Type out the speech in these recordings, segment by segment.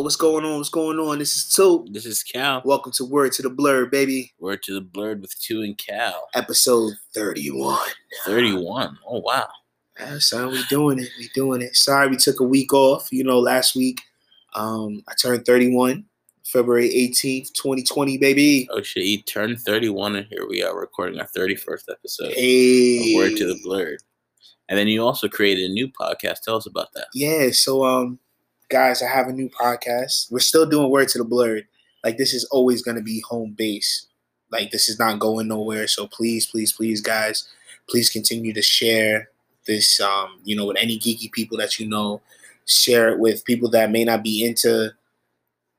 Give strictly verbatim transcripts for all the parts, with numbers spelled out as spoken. Yo, what's going on? What's going on? This is Two. This is Cal. Welcome to Word to the Blurred, baby. Word to the Blurred with Two and Cal. Episode thirty-one. thirty-one. Oh, wow. That's how we doing it. We doing it. Sorry we took a week off. You know, last week um, I turned thirty-one, February eighteenth, twenty twenty, baby. Oh, shit. You turned thirty-one, and here we are recording our thirty-first episode hey. of Word to the Blurred. And then you also created a new podcast. Tell us about that. Yeah, so... um. Guys, I have a new podcast. We're still doing Word to the Blurred. Like, this is always going to be home base. Like, this is not going nowhere. So please, please, please, guys, please continue to share this, um, you know, with any geeky people that you know. Share it with people that may not be into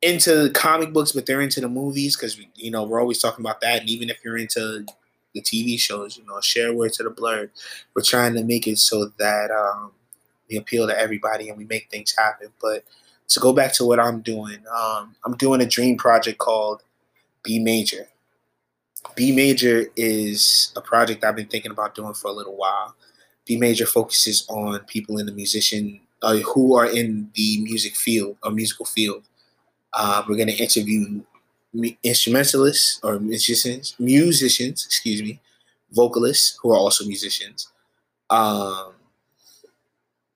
into comic books, but they're into the movies because, you know, we're always talking about that. And even if you're into the T V shows, you know, share Word to the Blurred. We're trying to make it so that... um we appeal to everybody and we make things happen. But to go back to what I'm doing, um, I'm doing a dream project called B Major. B Major is a project I've been thinking about doing for a little while. B Major focuses on people in the musician uh, who are in the music field or musical field. Uh, we're going to interview mu- instrumentalists or musicians, musicians, excuse me, vocalists who are also musicians. Um,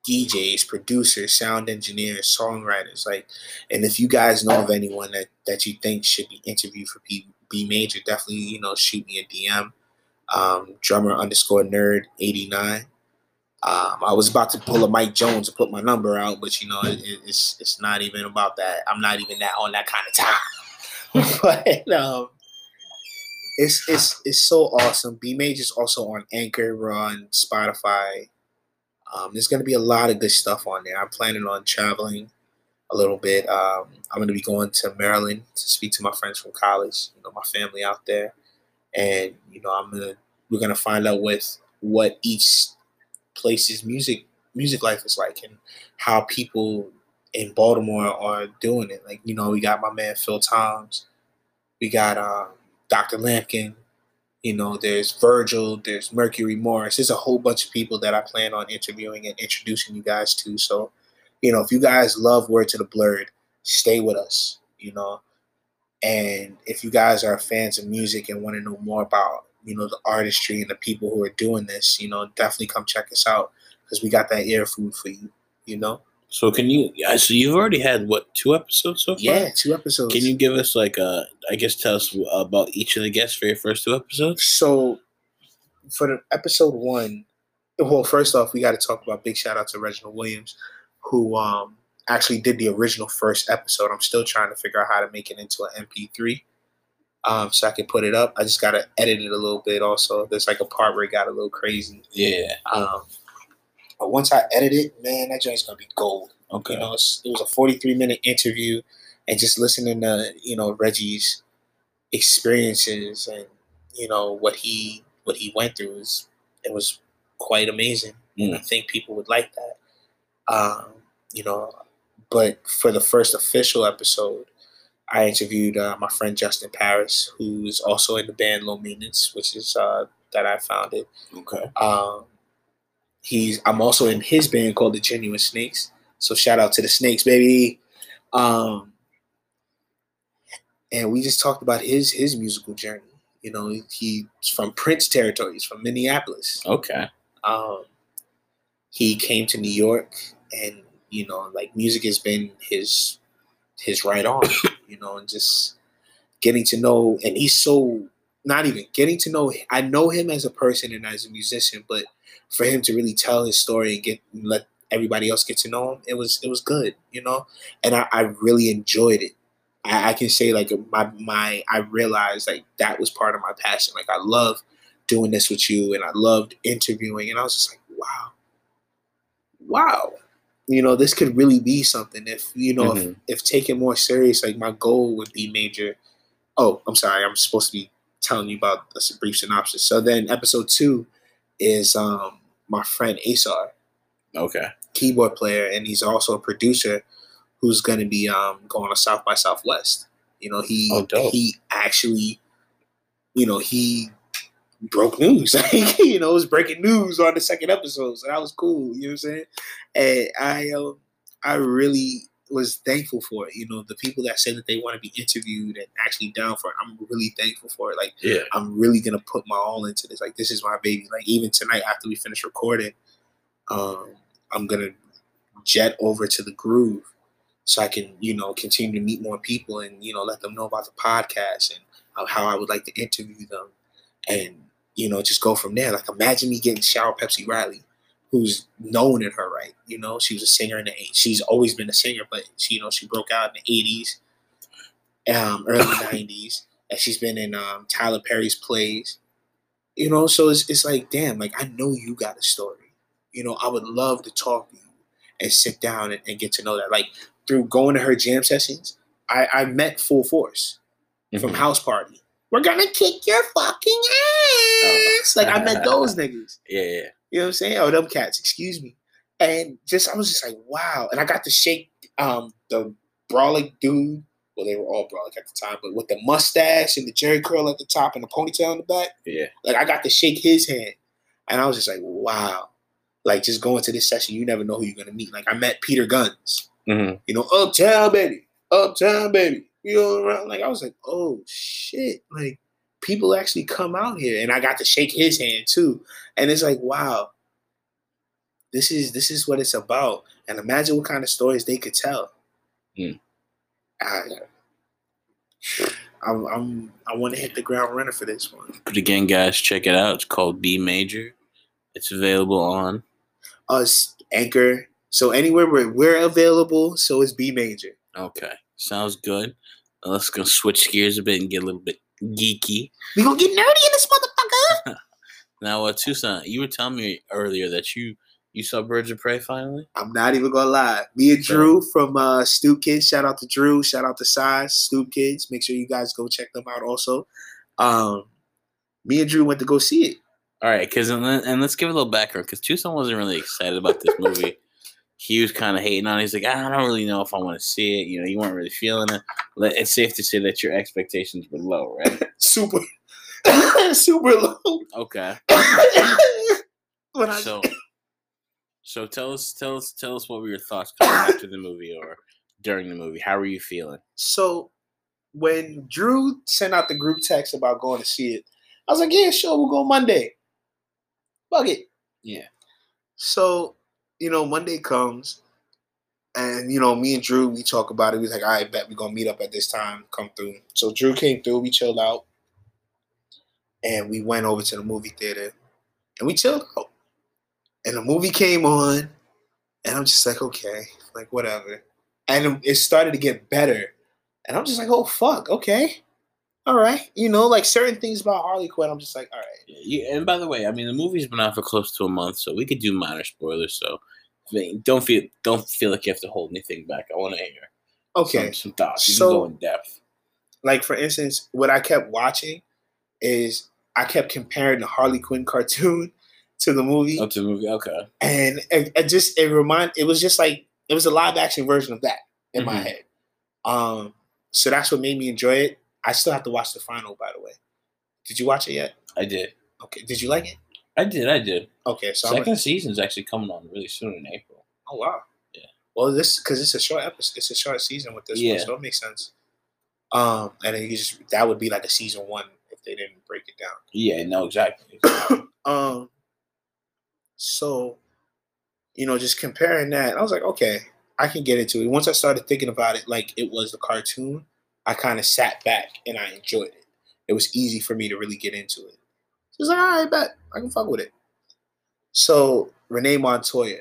D Js, producers, sound engineers, songwriters, like, and if you guys know of anyone that, that you think should be interviewed for B, B Major, definitely, you know, shoot me a D M, um, drummer underscore nerd eighty-nine. Um, I was about to pull a Mike Jones and put my number out, but, you know, it, it's it's not even about that. I'm not even that on that kind of time. but um, it's, it's, it's so awesome. B Major's also on Anchor, we're on Spotify. Um, there's going to be a lot of good stuff on there. I'm planning on traveling a little bit. Um, I'm going to be going to Maryland to speak to my friends from college, you know, my family out there. And, you know, I'm gonna we're going to find out with what each place's music music life is like and how people in Baltimore are doing it. Like, you know, we got my man Phil Toms. We got um, Doctor Lampkin. You know, there's Virgil, there's Mercury Morris. There's a whole bunch of people that I plan on interviewing and introducing you guys to. So, you know, if you guys love Word to the Blurred, stay with us, you know. And if you guys are fans of music and want to know more about, you know, the artistry and the people who are doing this, you know, definitely come check us out because we got that ear food for you, you know. So can you, so you've already had, what, two episodes so far? Yeah, two episodes. Can you give us, like, a, I guess tell us about each of the guests for your first two episodes? So for the episode one, well, first off, we got to talk about big shout out to Reginald Williams, who um, actually did the original first episode. I'm still trying to figure out how to make it into an M P three um, so I can put it up. I just got to edit it a little bit also. There's, like, a part where it got a little crazy. Yeah. Um But once I edit it, man, that joint's going to be gold. Okay. You know, it was a forty-three minute interview and just listening to, you know, Reggie's experiences and, you know, what he what he went through was, it was quite amazing. Mm. And I think people would like that. Um, you know, but for the first official episode, I interviewed uh, my friend Justin Paris, who's also in the band Low Maintenance, which is uh, that I founded. Okay. Um, He's. I'm also in his band called the Genuine Snakes. So shout out to the Snakes, baby. Um, and we just talked about his his musical journey. You know, he, he's from Prince territory. He's from Minneapolis. Okay. Um, he came to New York, and you know, like music has been his his right arm. You know, and just getting to know, and he's so. Not even getting to know him. I know him as a person and as a musician, but for him to really tell his story and get let everybody else get to know him, it was it was good, you know. And I, I really enjoyed it. I, I can say like my my I realized like that was part of my passion. Like I love doing this with you, and I loved interviewing, and I was just like, wow, wow, you know, this could really be something if you know mm-hmm. if if taken more serious. Like my goal would be major. Oh, I'm sorry, I'm supposed to be telling you about a brief synopsis. So then episode two is um, my friend Asar. Okay. Keyboard player, and he's also a producer who's going to be um, going to South by Southwest. You know, he oh, he actually, you know, he broke news. Like, you know, it was breaking news on the second episode, so that was cool. You know what I'm saying? And I, uh, I really was thankful for it. You know, the people that say that they want to be interviewed and actually down for it, I'm really thankful for it. Like, yeah. I'm really going to put my all into this. Like, this is my baby. Like, even tonight after we finish recording, um, I'm going to jet over to the Groove so I can, you know, continue to meet more people and, you know, let them know about the podcast and how I would like to interview them and, you know, just go from there. Like, imagine me getting Cheryl Pepsi Riley, who's known in her right. You know, she was a singer in the eighties. She's always been a singer, but she, you know, she broke out in the eighties, um, early nineties, and she's been in um, Tyler Perry's plays. You know, so it's it's like, damn, like, I know you got a story. You know, I would love to talk to you and sit down and, and get to know that. Like, through going to her jam sessions, I, I met Full Force mm-hmm. from House Party. We're gonna kick your fucking ass. Like, I met those niggas. Yeah, yeah. You know what I'm saying? Oh, them cats, excuse me. And just, I was just like, wow. And I got to shake um, the brolic dude. Well, they were all brolic at the time, but with the mustache and the jerry curl at the top and the ponytail in the back. Yeah. Like, I got to shake his hand. And I was just like, wow. Like, just going to this session, you never know who you're going to meet. Like, I met Peter Guns. Mm-hmm. You know, Uptown Baby. Uptown Baby. You know, around. Like, I was like, oh, shit. Like, people actually come out here, and I got to shake his hand too. And it's like, wow, this is this is what it's about. And imagine what kind of stories they could tell. Mm. I, I'm, I'm, I want to hit the ground running for this one. But again, guys, check it out. It's called B Major. It's available on us Anchor. So anywhere where we're available, so it's B Major. Okay, sounds good. Now let's go switch gears a bit and get a little bit geeky. We gonna get nerdy in this motherfucker. Now, uh, Tucson, you were telling me earlier that you you saw Birds of Prey finally. I'm not even gonna lie. Me and Drew from uh, Stoop Kids. Shout out to Drew. Shout out to Sai. Stoop Kids. Make sure you guys go check them out. Also, um, me and Drew went to go see it. All right, because and, and let's give a little background because Tucson wasn't really excited about this movie. He was kind of hating on it. He's like, I don't really know if I want to see it. You know, you weren't really feeling it. It's safe to say that your expectations were low, right? Super. Super low. Okay. so, so tell us, tell us, tell us what were your thoughts coming after the movie or during the movie? How were you feeling? So when Drew sent out the group text about going to see it, I was like, yeah, sure, we'll go Monday. Fuck it. Yeah. So... You know, Monday comes, and, you know, me and Drew, we talk about it. We was like, all right, bet we're going to meet up at this time. Come through. So Drew came through. We chilled out, and we went over to the movie theater, and we chilled out. And the movie came on, and I'm just like, okay, like, whatever. And it started to get better, and I'm just like, oh, fuck, okay. All right. You know, like, certain things about Harley Quinn, I'm just like, all right. Yeah, and by the way, I mean, the movie's been out for close to a month, so we could do minor spoilers. So I mean, don't feel don't feel like you have to hold anything back. I want to hear okay. some, some thoughts. You so, can go in depth. Like, for instance, what I kept watching is I kept comparing the Harley Quinn cartoon to the movie. Oh, to the movie. Okay. And it, it just it remind it was just like it was a live action version of that in mm-hmm. my head. Um, so that's what made me enjoy it. I still have to watch the final, by the way. Did you watch it yet? I did. Okay. Did you like it? I did. I did. Okay. So second gonna... season's actually coming on really soon in April. Oh wow. Yeah. Well, this because it's a short episode. It's a short season with this yeah. one, so it makes sense. Um, and then you just that would be like a season one if they didn't break it down. Yeah. No. Exactly. um. So, you know, just comparing that, I was like, okay, I can get into it. Once I started thinking about it, like it was the cartoon. I kind of sat back and I enjoyed it. It was easy for me to really get into it. So I was like, all right, bet. I can fuck with it. So Renee Montoya,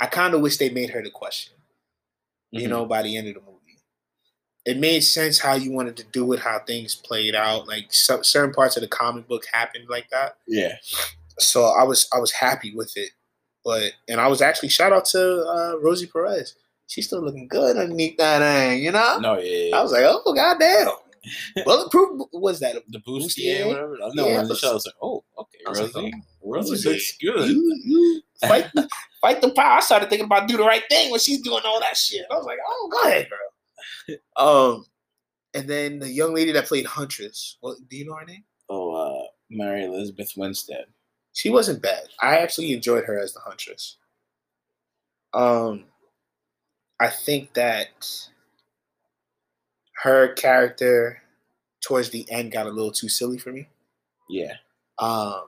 I kind of wish they made her the question, mm-hmm. you know, by the end of the movie. It made sense how you wanted to do it, how things played out. Like some, certain parts of the comic book happened like that. Yeah. So I was I was happy with it. But and I was actually, shout out to uh, Rosie Perez. She's still looking good underneath that thing, you know? No, yeah, yeah. I was like, oh, goddamn. Bulletproof, was that? The boost, yeah, whatever. I know. Yeah, I was like, oh, okay. Rosie, Rosie looks good. You, you fight, the, fight the power. I started thinking about do the right thing when she's doing all that shit. I was like, oh, go ahead, girl. um, And then the young lady that played Huntress, well, do you know her name? Oh, uh, Mary Elizabeth Winstead. She wasn't bad. I actually enjoyed her as the Huntress. Um... I think that her character towards the end got a little too silly for me. Yeah. Um,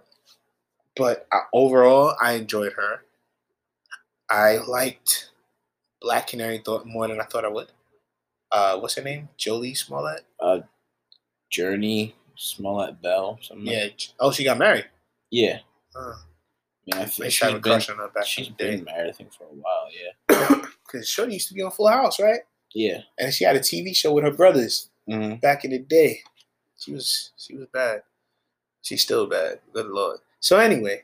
but I, overall, I enjoyed her. I liked Black Canary thought more than I thought I would. Uh, what's her name? Jolie Smollett? Uh, Journey Smollett Bell. Something yeah. Like. Oh, she got married? Yeah. Huh. I mean, I think she's been, crush on her back she's been married, I think, for a while, yeah. Because Shorty used to be on Full House, right? Yeah. And she had a T V show with her brothers mm-hmm. back in the day. She was she was bad. She's still bad. Good Lord. So anyway,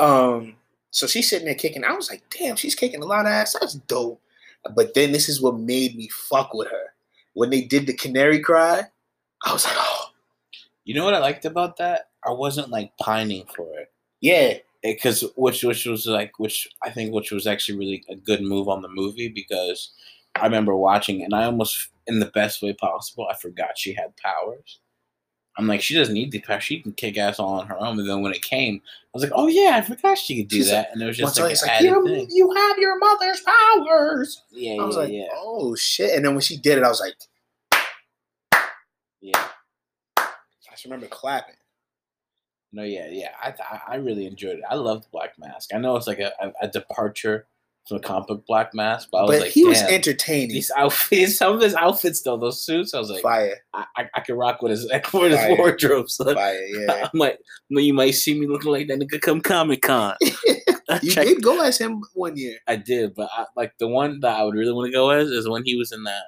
um, so she's sitting there kicking. I was like, damn, she's kicking a lot of ass. That's dope. But then this is what made me fuck with her. When they did the canary cry, I was like, oh. You know what I liked about that? I wasn't, like, pining for it. Yeah, because which which was like which I think which was actually really a good move on the movie, because I remember watching and I almost, in the best way possible, I forgot she had powers. I'm like, she doesn't need the power; she can kick ass all on her own. And then when it came, I was like, oh yeah, I forgot she could do She's that. Like, and it was just like, an like you, thing. you have your mother's powers. Yeah, yeah, I was yeah, like, yeah. oh shit! And then when she did it, I was like, yeah. I just remember clapping. No, yeah, yeah. I th- I really enjoyed it. I loved Black Mask. I know it's like a, a, a departure from the comic book Black Mask, but I was but like, he was entertaining. These outfits, some of his outfits though, those suits, I was like, fire. I I, I could rock with his, with his wardrobe. So fire, yeah. I might, you might see me looking like that nigga come Comic-Con. You checked, did go as him one year. I did, but I, like the one that I would really want to go as is when he was in that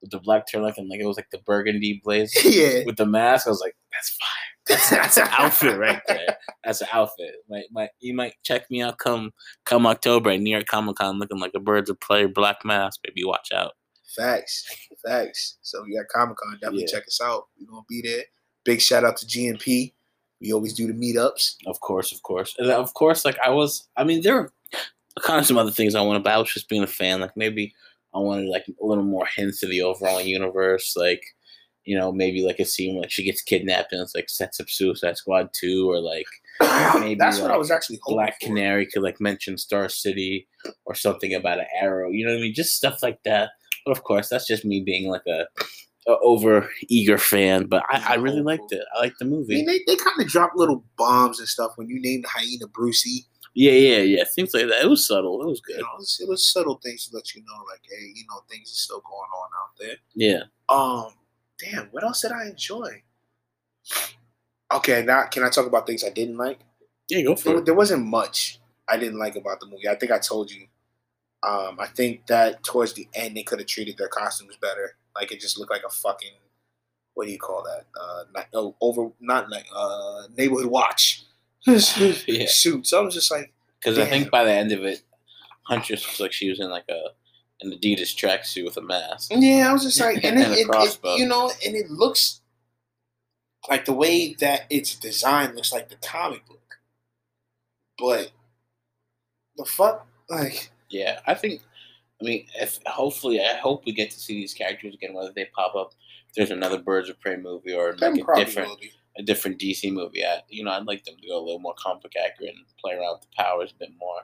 with the black turtleneck and like it was like the burgundy blaze. Yeah. With the mask, I was like, that's fire. That's, that's an outfit right there. That's an outfit. Like, my, you might check me out come come October at New York Comic Con looking like a Birds of Prey Black Mask. Baby, watch out. Facts, facts. So we got Comic Con. Definitely yeah. check us out. We're gonna be there. Big shout out to G M P. We always do the meetups. Of course, of course, and of course. Like I was, I mean, there are kind of some other things I want to buy. I was just being a fan. Like maybe I wanted like a little more hints to the overall universe. Like. You know, maybe like a scene like she gets kidnapped and it's like sets up Suicide Squad two, or like maybe that's like what I was actually hoping Black for. Canary could like mention Star City or something about an arrow. You know what I mean? Just stuff like that. But of course, that's just me being like a, a over eager fan. But I, I really liked it. I liked the movie. I mean, they they kind of dropped little bombs and stuff when you named the hyena Brucey. Yeah, yeah, yeah. Things like that. It was subtle. It was good. You know, it, was, it was subtle things to let you know, like, hey, you know, things are still going on out there. Yeah. Um. Damn, what else did I enjoy? Okay, now can I talk about things I didn't like? Yeah, go for there, it. There wasn't much I didn't like about the movie. I think I told you. Um, I think that towards the end, they could have treated their costumes better. Like, it just looked like a fucking, what do you call that? Uh, not, oh, over, not like, uh, neighborhood watch. yeah. Shoot, so I was just like. Because I think by the end of it, Huntress was like, she was in like a. An Adidas tracksuit with a mask. Yeah, I was just like, and, and it, it, it, you know, and it looks like the way that it's designed looks like the comic book. But the fuck, like, yeah, I think. I mean, if hopefully, I hope we get to see these characters again, whether they pop up. If there's another Birds of Prey movie or like a different, a different D C movie. I, you know, I'd like them to go a little more comic book accurate and play around with the powers a bit more.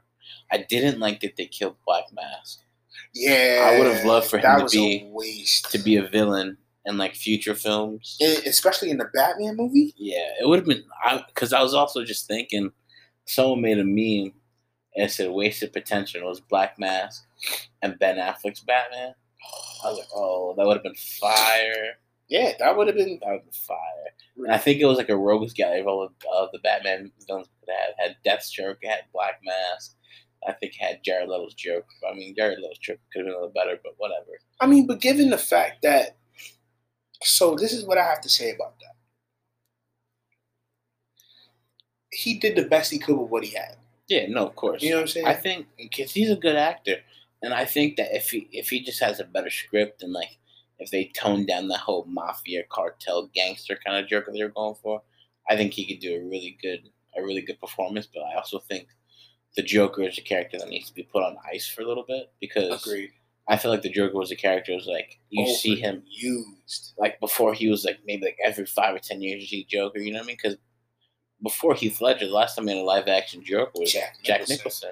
I didn't like that they killed Black Mask. Yeah, I would have loved for him to be waste. to be a villain in like future films, and especially in the Batman movie. Yeah, it would have been because I, I was also just thinking someone made a meme and it said wasted potential. It was Black Mask and Ben Affleck's Batman. I was like, oh, that would have been fire. Yeah, that would have been that would have been fire. And I think it was like a rogues gallery of all of uh, the Batman villains that had, had Deathstroke, had Black Mask. I think had Jared Leto's joke. I mean, Jared Leto's joke could have been a little better, but whatever. I mean, but given the fact that... So this is what I have to say about that. He did the best he could with what he had. Yeah, no, of course. You know what I'm saying? I think... Because he's a good actor. And I think that if he if he just has a better script and, like, if they tone down the whole mafia, cartel, gangster kind of joke that they were going for, I think he could do a really good, a really good performance. But I also think... The Joker is a character that needs to be put on ice for a little bit because Agreed. I feel like the Joker was a character was like you Over see him used like before he was like maybe like every five or ten years you see Joker, you know what I mean? Because before Heath Ledger, the last time in a live action Joker was Jack Nicholson. Jack Nicholson,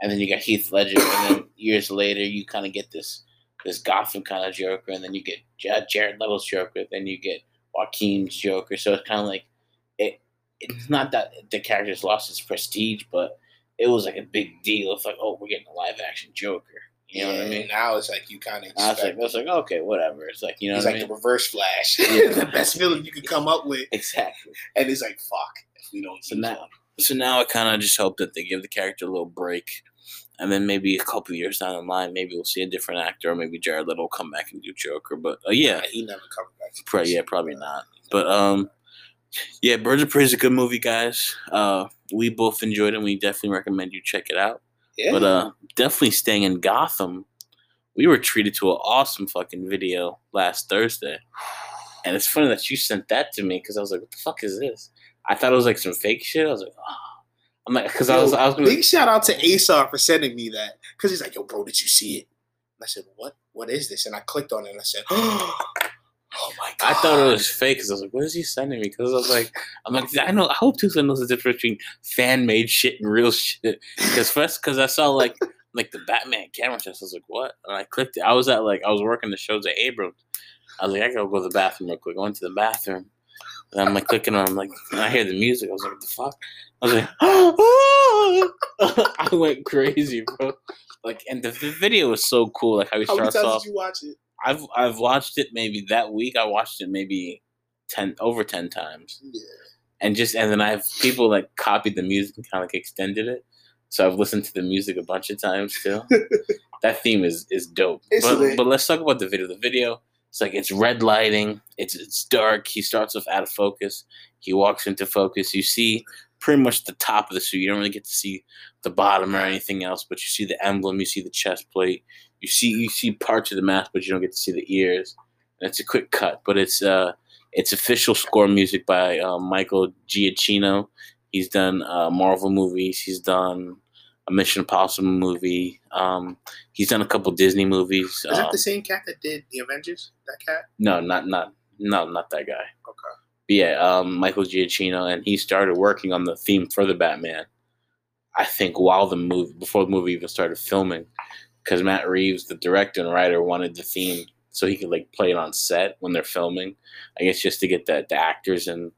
and then you got Heath Ledger, and then years later you kind of get this this Gotham kind of Joker, and then you get Jared Leto's Joker, then you get Joaquin's Joker. So it's kind of like it. It's not that the character's lost its prestige, but it was like a big deal. It's like, oh, we're getting a live action Joker. You know yeah, what I mean? Now it's like you kind of. I was like, I was like, okay, whatever. It's like you know. It's like I mean? The reverse Flash. Yeah. The best villain you could come up with. Exactly. And it's like, fuck, if we don't. So now, so now I kind of just hope that they give the character a little break, and then maybe a couple years down the line, maybe we'll see a different actor, or maybe Jared Leto will come back and do Joker. But uh, yeah, yeah, he never comes back. To probably, yeah, probably not. But um, yeah, Birds of Prey is a good movie, guys. Uh, we both enjoyed it, and we definitely recommend you check it out. Yeah. But uh, definitely staying in Gotham, we were treated to an awesome fucking video last Thursday. And it's funny that you sent that to me because I was like, what the fuck is this? I thought it was like some fake shit. I was like, oh. I'm like, because I was, I was gonna... Big shout out to Asar for sending me that because he's like, yo, bro, did you see it? And I said, what? What is this? And I clicked on it and I said, oh. Oh my God. I thought it was fake because I was like, what is he sending me? Because I was like, I'm like, I know, I hope Tucson knows the difference between fan made shit and real shit. Because first, because I saw like, like the Batman camera test, I was like, what? And I clicked it. I was at like, I was working the shows at Abrams. I was like, I gotta go to the bathroom real quick. I went to the bathroom. And I'm like clicking on, I'm like, and I hear the music. I was like, what the fuck? I was like, oh! I went crazy, bro. Like, and the, the video was so cool. Like, how he starts off. How many times did you watch it? I've I've watched it maybe that week. I watched it maybe ten over ten times, yeah. And just and then I've people like copied the music and kind of like extended it. So I've listened to the music a bunch of times too. That theme is is dope. It's but lit. But let's talk about the video. The video it's like it's red lighting. It's it's dark. He starts off out of focus. He walks into focus. You see pretty much the top of the suit. You don't really get to see the bottom or anything else, but you see the emblem. You see the chest plate. You see, you see parts of the mask, but you don't get to see the ears. And it's a quick cut, but it's uh, it's official score music by uh, Michael Giacchino. He's done uh, Marvel movies. He's done a Mission Impossible movie. Um, he's done a couple Disney movies. Is um, that the same cat that did the Avengers? That cat? No, not not no, not that guy. Okay. But yeah, um, Michael Giacchino, and he started working on the theme for the Batman. I think while the movie, before the movie even started filming. Because Matt Reeves, the director and writer, wanted the theme so he could like play it on set when they're filming. I guess just to get the, the actors and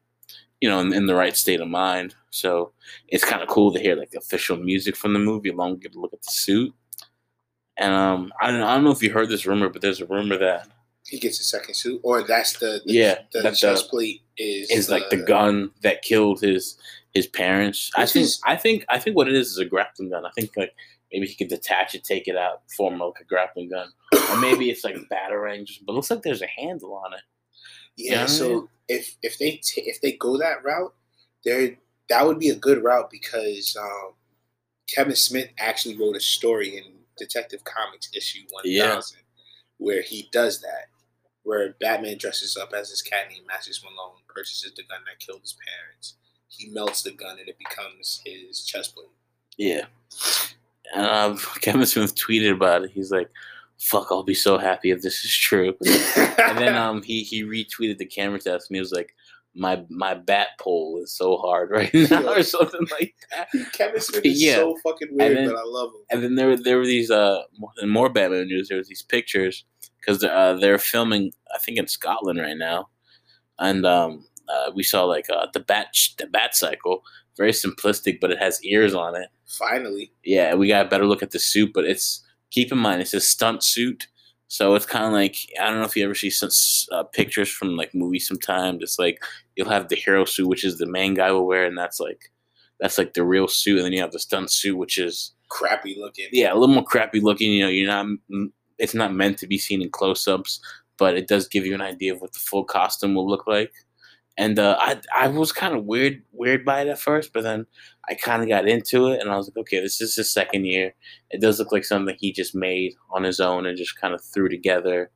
you know in, in the right state of mind. So it's kind of cool to hear like the official music from the movie, along with a look at the suit. And um, I don't know, I don't know if you heard this rumor, but there's a rumor that he gets a second suit, or that's the, the yeah the chest plate is is the, like the gun that killed his his parents. I think is- I think I think what it is is a grappling gun. I think like. Maybe he could detach it, take it out, form like a grappling gun. Or maybe it's like Batarang, but it looks like there's a handle on it. Yeah, you know so I mean? if if they t- if they go that route, there that would be a good route because um, Kevin Smith actually wrote a story in Detective Comics issue one thousand yeah. where he does that, where Batman dresses up as his cat named Matthews Malone, purchases the gun that killed his parents. He melts the gun and it becomes his chest plate. Yeah. And uh, Kevin Smith tweeted about it. He's like, fuck, I'll be so happy if this is true. And then um, he, he retweeted the camera test, and he was like, my my bat pole is so hard right now, or something like that. Kevin Smith is yeah. so fucking weird, then, but I love him. And then there were, there were these, uh, and more Batman news, there was these pictures, because uh, they're filming, I think, in Scotland right now. And um, uh, we saw, like, uh, the bat the bat cycle. Very simplistic, but it has ears on it. Finally. Yeah, we got a better look at the suit, but it's, keep in mind, it's a stunt suit. So it's kind of like, I don't know if you ever see some uh, pictures from like movies sometimes. It's like, you'll have the hero suit, which is the main guy will wear, and that's like, that's like the real suit. And then you have the stunt suit, which is crappy looking. Yeah, a little more crappy looking. You know, you're not, it's not meant to be seen in close-ups, but it does give you an idea of what the full costume will look like. And uh, I I was kind of weird weird by it at first, but then I kind of got into it, and I was like, okay, this is his second year. It does look like something he just made on his own and just kind of threw together,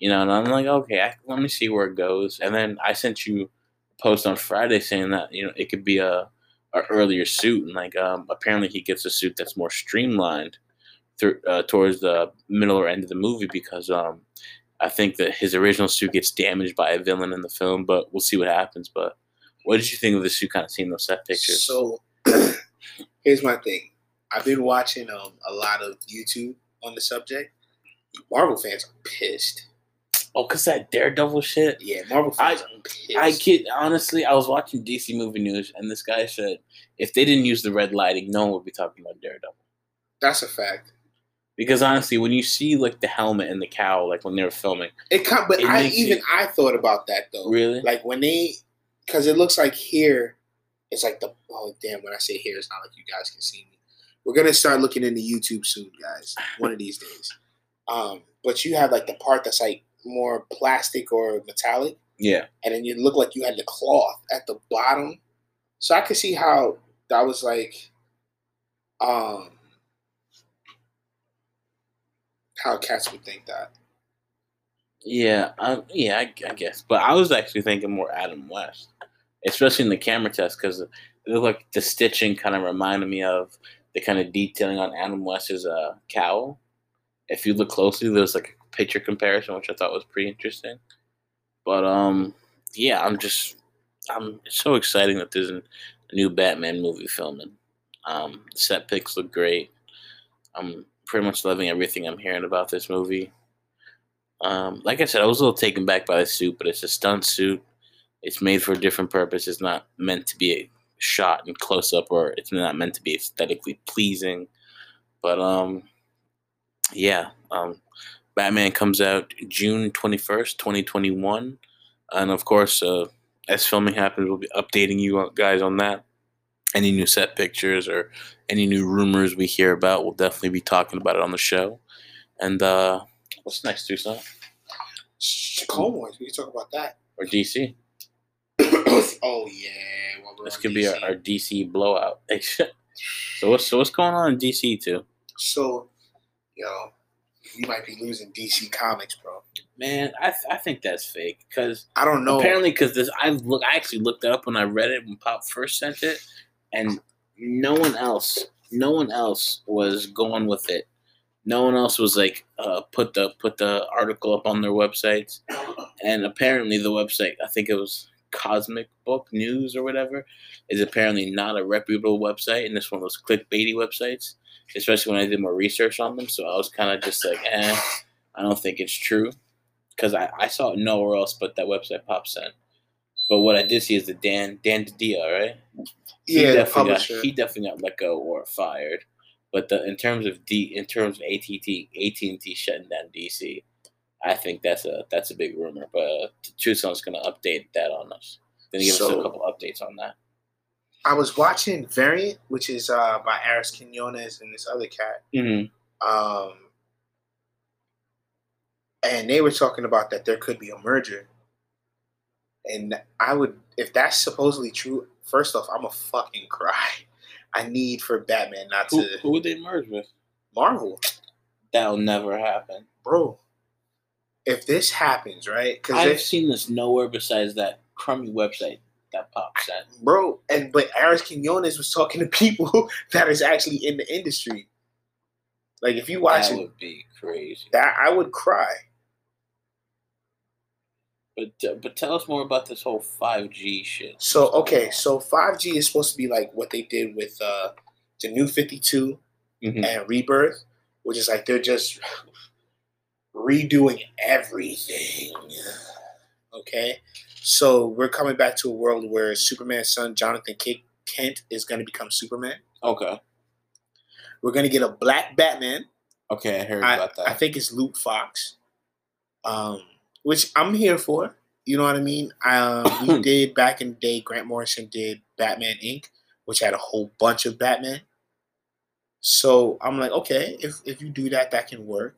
you know. And I'm like, okay, I, let me see where it goes. And then I sent you a post on Friday saying that you know it could be a, a earlier suit, and like um, apparently he gets a suit that's more streamlined through uh, towards the middle or end of the movie because um. I think that his original suit gets damaged by a villain in the film, but we'll see what happens. But what did you think of the suit kind of seeing those set pictures? So, here's my thing. I've been watching um, a lot of YouTube on the subject. Marvel fans are pissed. Oh, because that Daredevil shit? Yeah, Marvel fans I, are pissed. I kid, honestly, I was watching D C Movie News, and this guy said, if they didn't use the red lighting, no one would be talking about Daredevil. That's a fact. Because honestly, when you see like the helmet and the cowl, like when they were filming, it. Come, but it I even it, I thought about that though. Really? Like when they, because it looks like here, it's like the oh damn. When I say here, it's not like you guys can see me. We're gonna start looking into YouTube soon, guys. One of these days. Um, but you have like the part that's like more plastic or metallic. Yeah. And then you look like you had the cloth at the bottom, so I could see how that was like, um. how cats would think that. Yeah, I, yeah, I, I guess. But I was actually thinking more Adam West, especially in the camera test, because like the stitching kind of reminded me of the kind of detailing on Adam West's uh, cowl. If you look closely, there's like a picture comparison, which I thought was pretty interesting. But um, yeah, I'm just, I'm it's so exciting that there's a new Batman movie filming. Um, set pics look great. Um. Pretty much loving everything I'm hearing about this movie. Um, like I said, I was a little taken back by the suit, but it's a stunt suit. It's made for a different purpose. It's not meant to be shot in close-up, or it's not meant to be aesthetically pleasing. But, um, yeah. Um, Batman comes out June twenty-first, twenty twenty-one. And, of course, uh, as filming happens, we'll be updating you guys on that. Any new set pictures or any new rumors we hear about, we'll definitely be talking about it on the show. And uh, what's next, Tucson? Clone Wars. We can talk about that. Or D C. Oh, yeah. Well, this could D C. Be our, our D C blowout. so, what's, so what's going on in D C, too? So, yo, know, you might be losing D C Comics, bro. Man, I th- I think that's fake. Cause I don't know. Apparently, because I, look, I actually looked it up when I read it when Pop first sent it. And no one else, no one else was going with it. No one else was like uh, put the put the article up on their websites. And apparently, the website, I think it was Cosmic Book News or whatever, is apparently not a reputable website. And it's one of those clickbaity websites, especially when I did more research on them. So I was kind of just like, eh, I don't think it's true, because I, I saw it nowhere else but that website Pop sent. But what I did see is the Dan Dan Didio, right? He yeah, definitely got, he definitely got let go or fired. But the in terms of D, in terms of A T and T, A T and T shutting down D C, I think that's a that's a big rumor. But uh, Tucson's going to update that on us. Going to give so, us a couple updates on that. I was watching Variant, which is uh, by Aris Quinones and this other cat, mm-hmm. um, and they were talking about that there could be a merger. And I would, if that's supposedly true, first off, I'm a fucking cry. I need for Batman not who, to. Who would they merge with? Marvel. That'll never happen, bro. If this happens, right? Because I've if, seen this nowhere besides that crummy website that pops at, bro. And but Aris Quinones was talking to people that is actually in the industry. Like if you watch that it, that would be crazy. That I would cry. But uh, but tell us more about this whole five G shit. So, okay, so five G is supposed to be like what they did with uh, the New fifty-two mm-hmm. and Rebirth, which is like they're just redoing everything, okay? So we're coming back to a world where Superman's son, Jonathan Kent, is going to become Superman. Okay. We're going to get a black Batman. Okay, I heard I, about that. I think it's Luke Fox. Um... Which I'm here for, you know what I mean? Um, we did, back in the day, Grant Morrison did Batman Incorporated, which had a whole bunch of Batman. So I'm like, okay, if if you do that, that can work.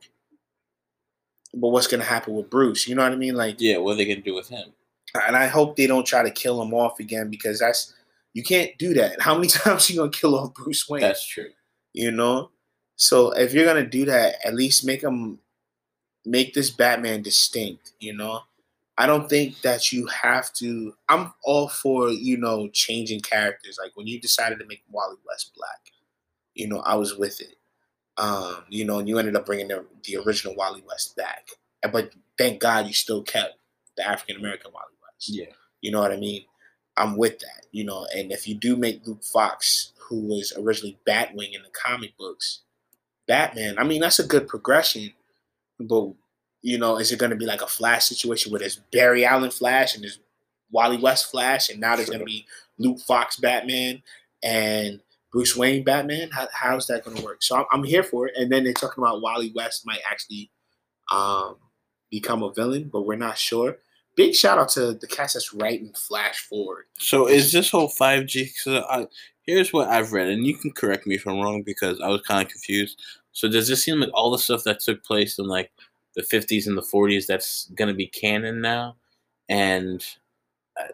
But what's going to happen with Bruce? You know what I mean? Like, yeah, what are they going to do with him? And I hope they don't try to kill him off again, because that's you can't do that. How many times are you going to kill off Bruce Wayne? That's true. You know? So if you're going to do that, at least make him... Make this Batman distinct, you know? I don't think that you have to... I'm all for, you know, changing characters. Like, when you decided to make Wally West black, you know, I was with it. Um, you know, and you ended up bringing the, the original Wally West back. But thank God you still kept the African-American Wally West. Yeah. You know what I mean? I'm with that, you know. And if you do make Luke Fox, who was originally Batwing in the comic books, Batman, I mean, that's a good progression. But, you know, is it going to be like a Flash situation where there's Barry Allen Flash and there's Wally West Flash, and now there's sure. going to be Luke Fox Batman and Bruce Wayne Batman? How, how's that going to work? So I'm, I'm here for it. And then they're talking about Wally West might actually um, become a villain, but we're not sure. Big shout out to the cast that's writing Flash Forward. So is this whole five G? So I, here's what I've read, and you can correct me if I'm wrong because I was kind of confused. So does this seem like all the stuff that took place in like the fifties and the forties that's going to be canon now? And I,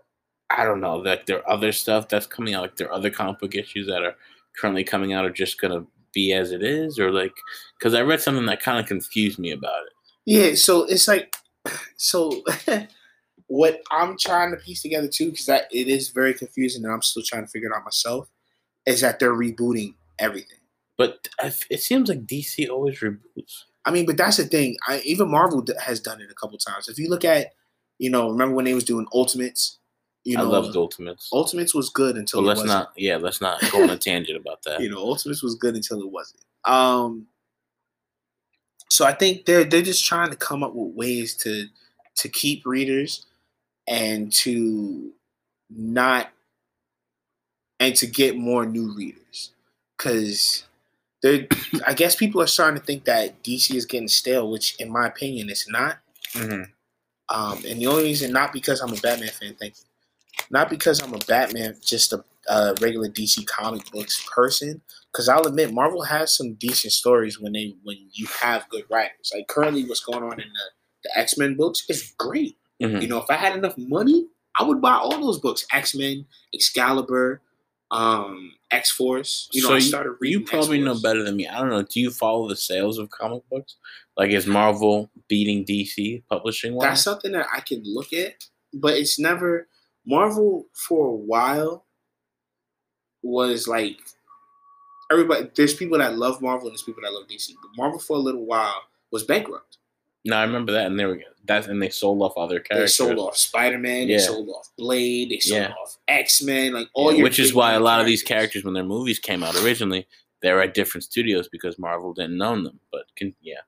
I don't know, like there are other stuff that's coming out, like there are other comic book issues that are currently coming out are just going to be as it is? Or like, because I read something that kind of confused me about it. Yeah, so it's like, so... What I'm trying to piece together, too, because it is very confusing and I'm still trying to figure it out myself, is that they're rebooting everything. But it seems like D C always reboots. I mean, but that's the thing. I, even Marvel has done it a couple times. If you look at, you know, remember when they was doing Ultimates? You know, I loved Ultimates. Ultimates was good until well, it let's wasn't. Not, yeah, let's not go on a tangent about that. You know, Ultimates was good until it wasn't. Um, so I think they're, they're just trying to come up with ways to to keep readers and to not, and to get more new readers. Because they, I guess people are starting to think that D C is getting stale, which in my opinion, it's not. Mm-hmm. Um, and the only reason, not because I'm a Batman fan, thank you. Not because I'm a Batman, just a, a regular D C comic books person. Because I'll admit, Marvel has some decent stories when they when you have good writers. Like currently what's going on in the, the X-Men books is great. Mm-hmm. You know, if I had enough money, I would buy all those books: X-Men, Excalibur, um, X-Force. You know, so I started reading. You probably X-Force. Know better than me. I don't know. Do you follow the sales of comic books? Like, is Marvel beating D C publishing-wise? That's something that I can look at, but it's never Marvel for a while. Was like everybody. There's people that love Marvel and there's people that love D C. But Marvel for a little while was bankrupt. No, I remember that, and there we go. That's and they sold off other characters. They sold off Spider-Man. Yeah. They sold off Blade. They sold yeah. off X-Men. Like all yeah, your which is why a lot characters. Of these characters, when their movies came out originally, they were at different studios because Marvel didn't own them. But can, yeah,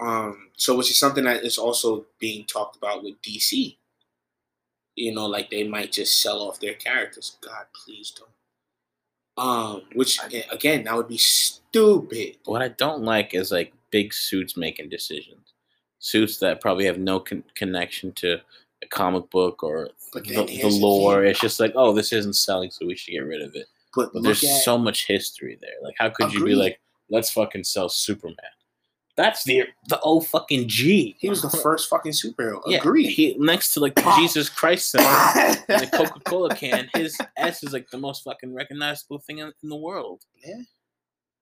um, so which is something that is also being talked about with D C. You know, like they might just sell off their characters. God, please don't. Um, which again, that would be stupid. What I don't like is like big suits making decisions. Suits that probably have no con- connection to a comic book or the, the lore. It's just like, oh, this isn't selling, so we should get rid of it. But, but there's at, so much history there. Like, how could agreed. You be like, let's fucking sell Superman? That's the the old fucking G. He was the first fucking superhero. Yeah, agreed. He, next to, like, the Jesus Christ symbol and the Coca-Cola can, his S is, like, the most fucking recognizable thing in, in the world. Yeah.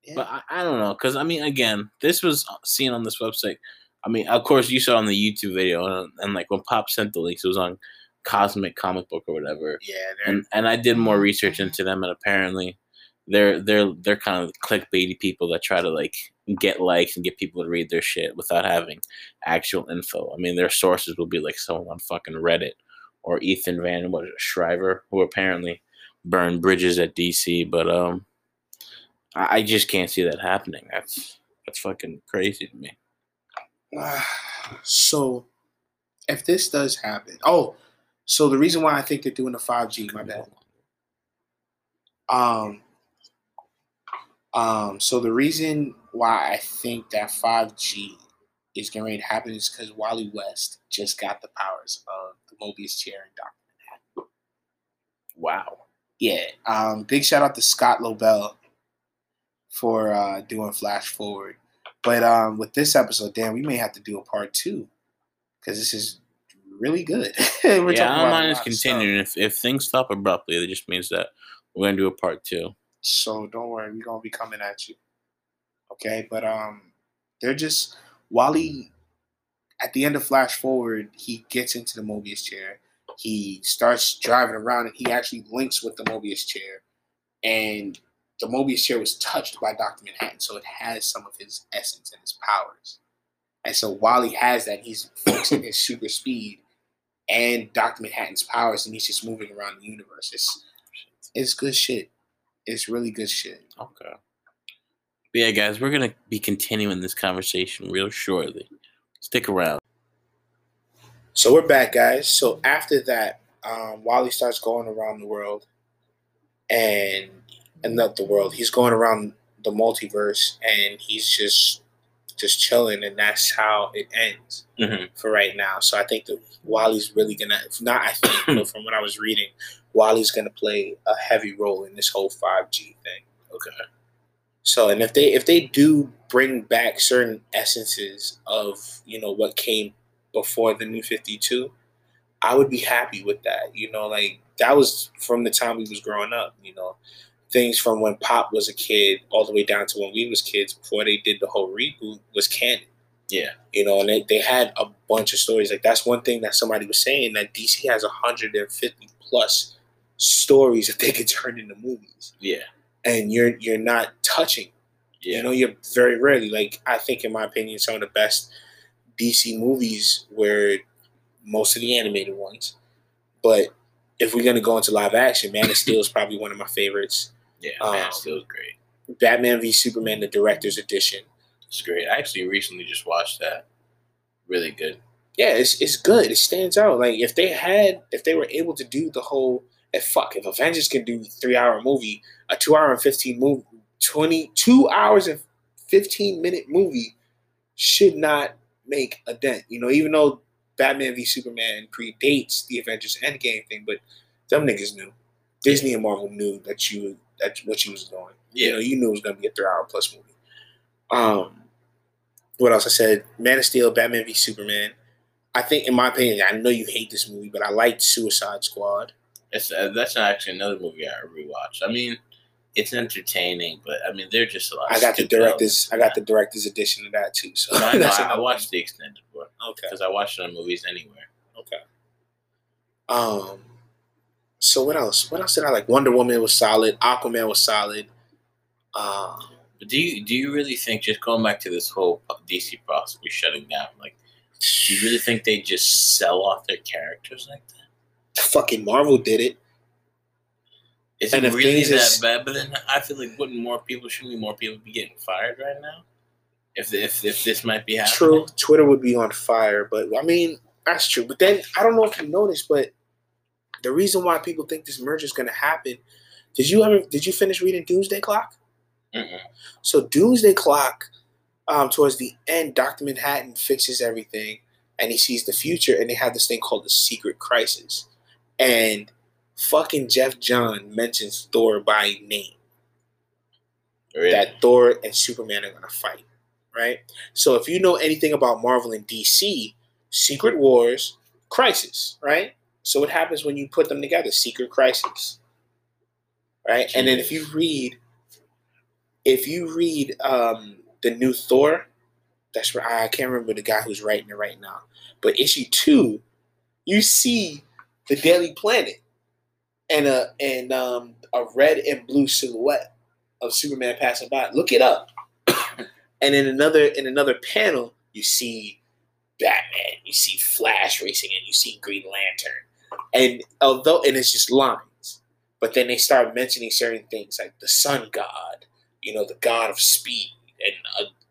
yeah. But I, I don't know, because, I mean, again, this was seen on this website. I mean, of course, you saw on the YouTube video, and, and like when Pop sent the links, it was on Cosmic Comic Book or whatever. Yeah, and and I did more research into them, and apparently, they're they're they're kind of clickbaity people that try to like get likes and get people to read their shit without having actual info. I mean, their sources will be like someone on fucking Reddit or Ethan Van what Shriver, who apparently burned bridges at D C, but um, I, I just can't see that happening. That's that's fucking crazy to me. Uh, so, if this does happen, oh, so the reason why I think they're doing the five G, my bad. Um, um, so the reason why I think that five G is going to happen is because Wally West just got the powers of the Mobius chair and Doctor Manhattan. Wow. Yeah. Um, big shout out to Scott Lobel for uh, doing Flash Forward. But um, with this episode, damn, we may have to do a part two because this is really good. We're yeah, I don't mind us continuing. If, if things stop abruptly, it just means that we're going to do a part two. So don't worry. We're going to be coming at you. Okay? But um, they're just – Wally, at the end of Flash Forward, he gets into the Mobius chair. He starts driving around, and he actually links with the Mobius chair. And – the Mobius chair was touched by Doctor Manhattan, so it has some of his essence and his powers. And so Wally has that. He's flexing his super speed and Doctor Manhattan's powers, and he's just moving around the universe. It's it's good shit. It's really good shit. Okay. But yeah, guys, we're gonna be continuing this conversation real shortly. Stick around. So we're back, guys. So after that, um, Wally starts going around the world, and and not the world. He's going around the multiverse, and he's just just chilling, and that's how it ends mm-hmm. for right now. So I think that Wally's really gonna, if not, I think but from what I was reading, Wally's gonna play a heavy role in this whole five G thing. Okay. So, and if they if they do bring back certain essences of, you know, what came before the New fifty-two, I would be happy with that. You know, like, that was from the time we was growing up, you know. Things from when Pop was a kid all the way down to when we was kids before they did the whole reboot was canon. Yeah. You know, and they, they had a bunch of stories. Like, that's one thing that somebody was saying, that D C has one hundred fifty plus stories that they could turn into movies. Yeah. And you're you're not touching. Yeah. You know, you're very rarely. Like, I think, in my opinion, some of the best D C movies were most of the animated ones. But if we're going to go into live action, Man of Steel is probably one of my favorites. Yeah, Man um, of Steel is great. Batman v Superman, the director's edition. It's great. I actually recently just watched that. Really good. Yeah, it's it's good. It stands out. Like, if they had, if they were able to do the whole, if fuck, if Avengers can do a three-hour movie, a two-hour and fifteen movie, twenty-two hours and fifteen-minute movie should not make a dent. You know, even though Batman v Superman predates the Avengers Endgame thing, but them niggas knew. Disney and Marvel knew that you that what you was doing. Yeah. You know, you knew it was gonna be a three-hour-plus movie. Um, what else I said? Man of Steel, Batman v Superman. I think, in my opinion, I know you hate this movie, but I liked Suicide Squad. That's uh, that's not actually another movie I rewatched. I mean, it's entertaining, but I mean, they're just a lot. I got the director's. I got the director's edition of that too. So no, no, I, I watched the extended one. Okay, because I watched it on Movies Anywhere. Okay. Um. So what else? What else did I like? Wonder Woman was solid. Aquaman was solid. Um. But do you do you really think, just going back to this whole D C possibly shutting down, like, do you really think they just sell off their characters like that? Fucking Marvel did it. Is it really that bad? But then I feel like, wouldn't more people, shouldn't more people be getting fired right now? If if if this might be happening, true, Twitter would be on fire. But I mean, that's true. But then I don't know if you noticed, but the reason why people think this merger is going to happen, did you ever did you finish reading Doomsday Clock? Mm-mm. So Doomsday Clock, um, towards the end, Doctor Manhattan fixes everything, and he sees the future, and they have this thing called the Secret Crisis, and fucking Jeff John mentions Thor by name. Really? That Thor and Superman are gonna fight, right? So if you know anything about Marvel and D C, Secret Wars, Crisis, right? So what happens when you put them together? Secret Crisis, right? Jeez. And then if you read, if you read um, the new Thor, that's where I can't remember the guy who's writing it right now, but issue two, you see the Daily Planet. And a and um, a red and blue silhouette of Superman passing by. Look it up. And in another in another panel, you see Batman, you see Flash racing, and you see Green Lantern. And although and it's just lines, but then they start mentioning certain things like the Sun God, you know, the God of Speed, and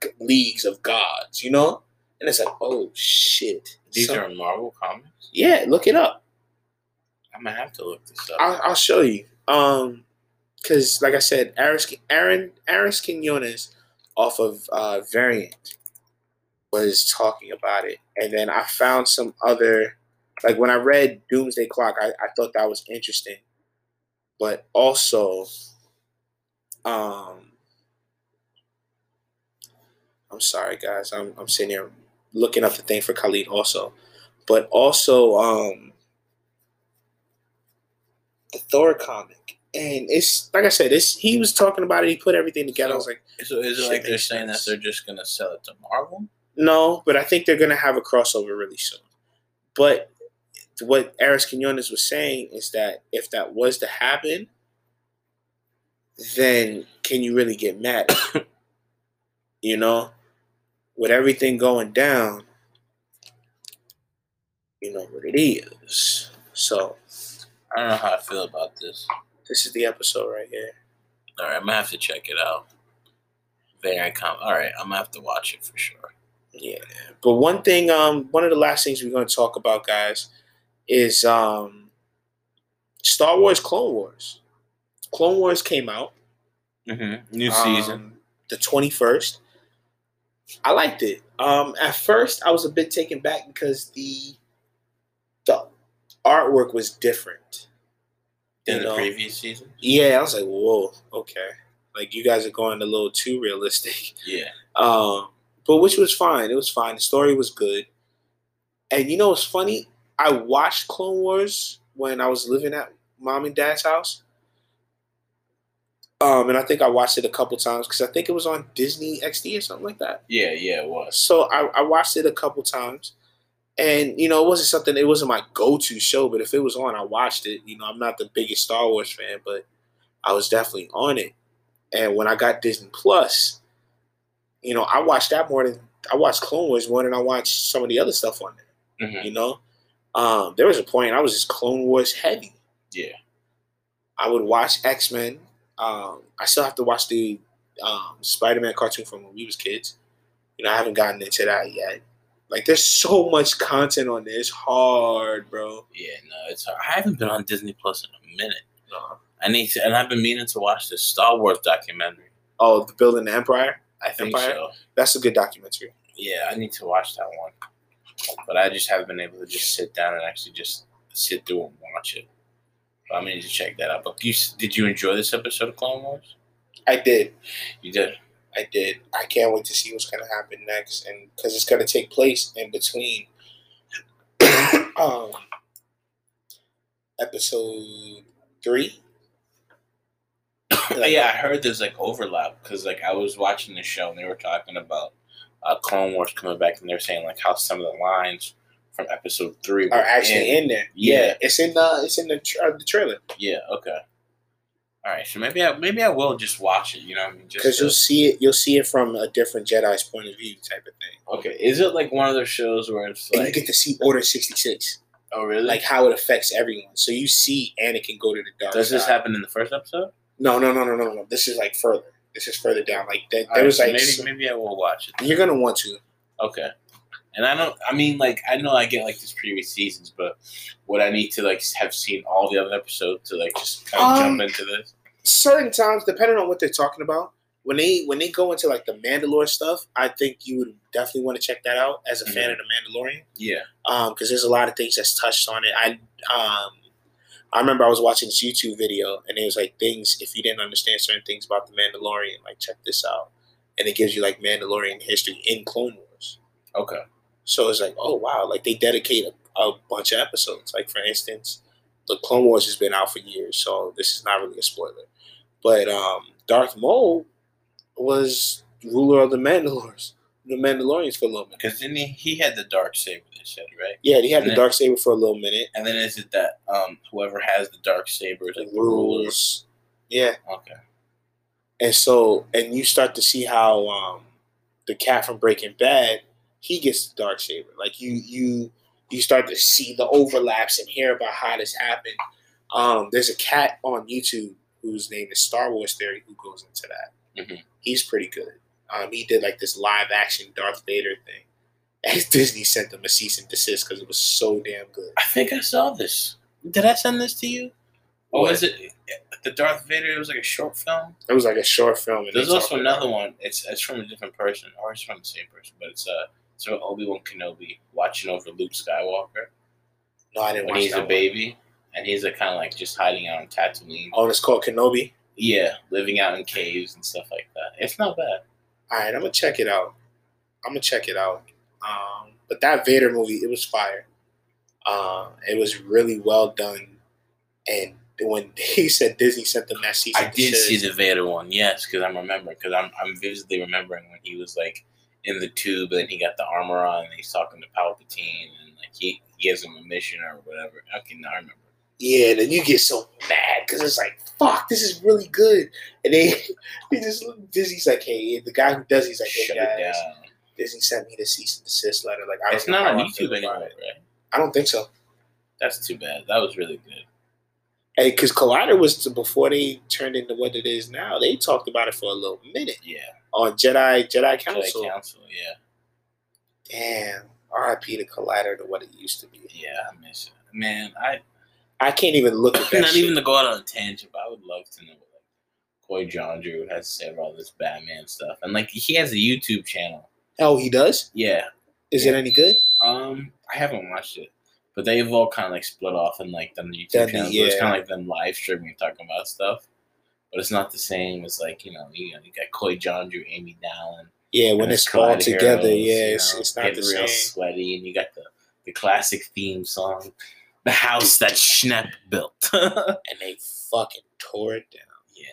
uh, leagues of gods, you know. And it's like, oh shit! These Some, are Marvel comics. Yeah, look it up. I'm gonna have to look this up. I'll, I'll show you, um, cause like I said, Aris Aaron Aris Quinones off of uh, Variant was talking about it, and then I found some other, like when I read Doomsday Clock, I, I thought that was interesting, but also, um, I'm sorry guys, I'm I'm sitting here looking up the thing for Khalid also, but also, um. the Thor comic, and it's like I said, it's he was talking about it. He put everything together. So, I was like, so is it like they're saying that they're just gonna sell it to Marvel? No, but I think they're gonna have a crossover really soon. But what Aris Quinones was saying is that if that was to happen, then can you really get mad? You know, with everything going down, you know what it is. So, I don't know how I feel about this. This is the episode right here. All right, I'm going to have to check it out. Very com- All right, I'm going to have to watch it for sure. Yeah. But one thing, um, one of the last things we're going to talk about, guys, is um, Star Wars Clone Wars. Clone Wars came out. Mm-hmm. New um, season. The twenty-first. I liked it. Um, at first, I was a bit taken back because the the artwork was different than the previous season. Yeah, I was like, whoa, okay. Like, you guys are going a little too realistic. Yeah. Um, but which was fine. It was fine. The story was good. And you know what's funny? I watched Clone Wars when I was living at mom and dad's house. Um, and I think I watched it a couple times because I think it was on Disney X D or something like that. Yeah, yeah, it was. So I, I watched it a couple times. And, you know, it wasn't something, it wasn't my go-to show, but if it was on, I watched it. You know, I'm not the biggest Star Wars fan, but I was definitely on it. And when I got Disney Plus, you know, I watched that more than, I watched Clone Wars more than I watched some of the other stuff on there. Mm-hmm. You know? Um, there was a point I was just Clone Wars heavy. Yeah. I would watch X-Men. Um, I still have to watch the um, Spider-Man cartoon from when we was kids. You know, I haven't gotten into that yet. Like, there's so much content on there. It's hard, bro. Yeah, no, it's hard. I haven't been on Disney Plus in a minute. No. I need to, and I've been meaning to watch this Star Wars documentary. Oh, the Building the Empire? I think Empire? so. That's a good documentary. Yeah, I need to watch that one. But I just haven't been able to just sit down and actually just sit through and watch it. I need to check that out. But you, did you enjoy this episode of Clone Wars? I did. You did? I did. I can't wait to see what's going to happen next, and because it's going to take place in between um, episode three. Like, yeah, I heard there's like overlap because like I was watching the show and they were talking about uh, Clone Wars coming back, and they're saying like how some of the lines from episode three are actually in, in there. Yeah. yeah, it's in the it's in the, tra- the trailer. Yeah. Okay. All right. So maybe I maybe I will just watch it. You know what I mean? Because you'll see it. You'll see it from a different Jedi's point of view, type of thing. Okay. Is it like one of those shows where it's like, and you get to see Order sixty-six? Oh, really? Like how it affects everyone. So you see Anakin go to the dark side. Does this happen in the first episode? No, no, no, no, no, no. This is like further. This is further down. Like that. There was like maybe maybe I will watch it. You're gonna want to. Okay. And I don't, I mean, like, I know I get, like, these previous seasons, but would I need to, like, have seen all the other episodes to, like, just kind of um, jump into this? Certain times, depending on what they're talking about, when they when they go into, like, the Mandalore stuff, I think you would definitely want to check that out as a mm-hmm. fan of The Mandalorian. Yeah. Um, because there's a lot of things that's touched on it. I, um, I remember I was watching this YouTube video, and it was, like, things, if you didn't understand certain things about The Mandalorian, like, check this out. And it gives you, like, Mandalorian history in Clone Wars. Okay. So it's like, oh, wow, like they dedicate a, a bunch of episodes. Like, for instance, the Clone Wars has been out for years, so this is not really a spoiler. But um, Darth Maul was ruler of the Mandalorians, the Mandalorians for a little minute. Because didn't he, he had the dark saber that said, right? Yeah, he had and the then, dark saber for a little minute. And then is it that um, whoever has the dark saber is like the rules? Yeah. Okay. And so, and you start to see how um, the cat from Breaking Bad, he gets the Darksaber. Like you, you, you start to see the overlaps and hear about how this happened. Um, there's a cat on YouTube whose name is Star Wars Theory who goes into that. Mm-hmm. He's pretty good. Um, he did like this live action Darth Vader thing, and Disney sent them a cease and desist because it was so damn good. I think I saw this. Did I send this to you? Or what? Is it the Darth Vader? It was like a short film. It was like a short film. There's also another one. It's it's from a different person, or it's from the same person, but it's uh. So Obi-Wan Kenobi watching over Luke Skywalker. No, I didn't watch that. When he's a baby, and he's like kind of like just hiding out on Tatooine. Oh, it's called Kenobi? Yeah, living out in caves and stuff like that. It's not bad. All right, I'm going to check it out. I'm going to check it out. Um, but that Vader movie, it was fire. Um, it was really well done. And when he said Disney sent them that season, I did see the Vader one, yes, because I'm remembering, because I'm, I'm vividly remembering when he was like, in the tube, and he got the armor on, and he's talking to Palpatine, and like he, he gives him a mission or whatever. I can I remember. Yeah, and then you get so mad because it's like, fuck, this is really good. And then he just Disney's like, hey, the guy who does, he's like, hey, shut guys, it down. Disney sent me the cease and desist letter. Like, I it's not on YouTube anymore, right? I don't think so. That's too bad. That was really good. Hey, because Collider was, to, before they turned into what it is now, they talked about it for a little minute. Yeah. On Jedi Jedi Council. Jedi Council, yeah. Damn. R I P to Collider to what it used to be. Yeah, I miss it. Man, I I can't even look at that Not shit. Even to go out on a tangent, but I would love to know what Koi John Drew has to say about all this Batman stuff. And, like, he has a YouTube channel. Oh, he does? Yeah. Is yeah. it any good? Um, I haven't watched it. But they've all kind of like split off in like them YouTube That'd channels. Be, yeah. It's kind of like them live streaming and talking about stuff. But it's not the same as like, you know, you, know, you got Koi John Drew, Amy Dallin. Yeah, when it's all together, heroes, yeah, it's, you know, it's not the same. Real sweaty, and you got the, the classic theme song, The House That Schnepp Built. And they fucking tore it down. Yeah.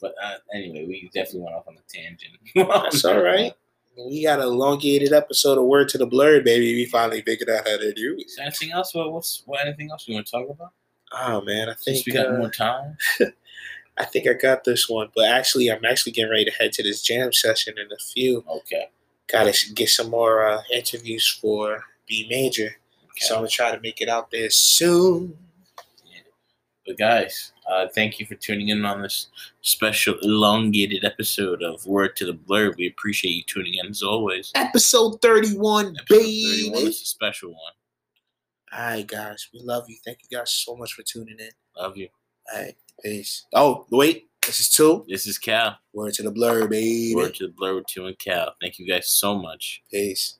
But uh, anyway, we definitely went off on a tangent. That's all right. We got an elongated episode of Word to the Blurred, baby. We finally figured out how to do it. Is there anything else? What, what's, what, anything else you want to talk about? Oh, man. I think Since we got uh, more time. I think I got this one. But actually, I'm actually getting ready to head to this jam session in a few. Okay. Got to get some more uh, interviews for B Major. Okay. So I'm going to try to make it out there soon. Yeah. But, guys, uh, thank you for tuning in on this special elongated episode of Word to the Blurred. We appreciate you tuning in as always. Episode thirty-one, episode baby. thirty-one is a special one. All right, guys. We love you. Thank you guys so much for tuning in. Love you. All right. Peace. Oh, wait. This is two. This is Cal. Word to the Blurred, baby. Word to the Blurred with two and Cal. Thank you guys so much. Peace.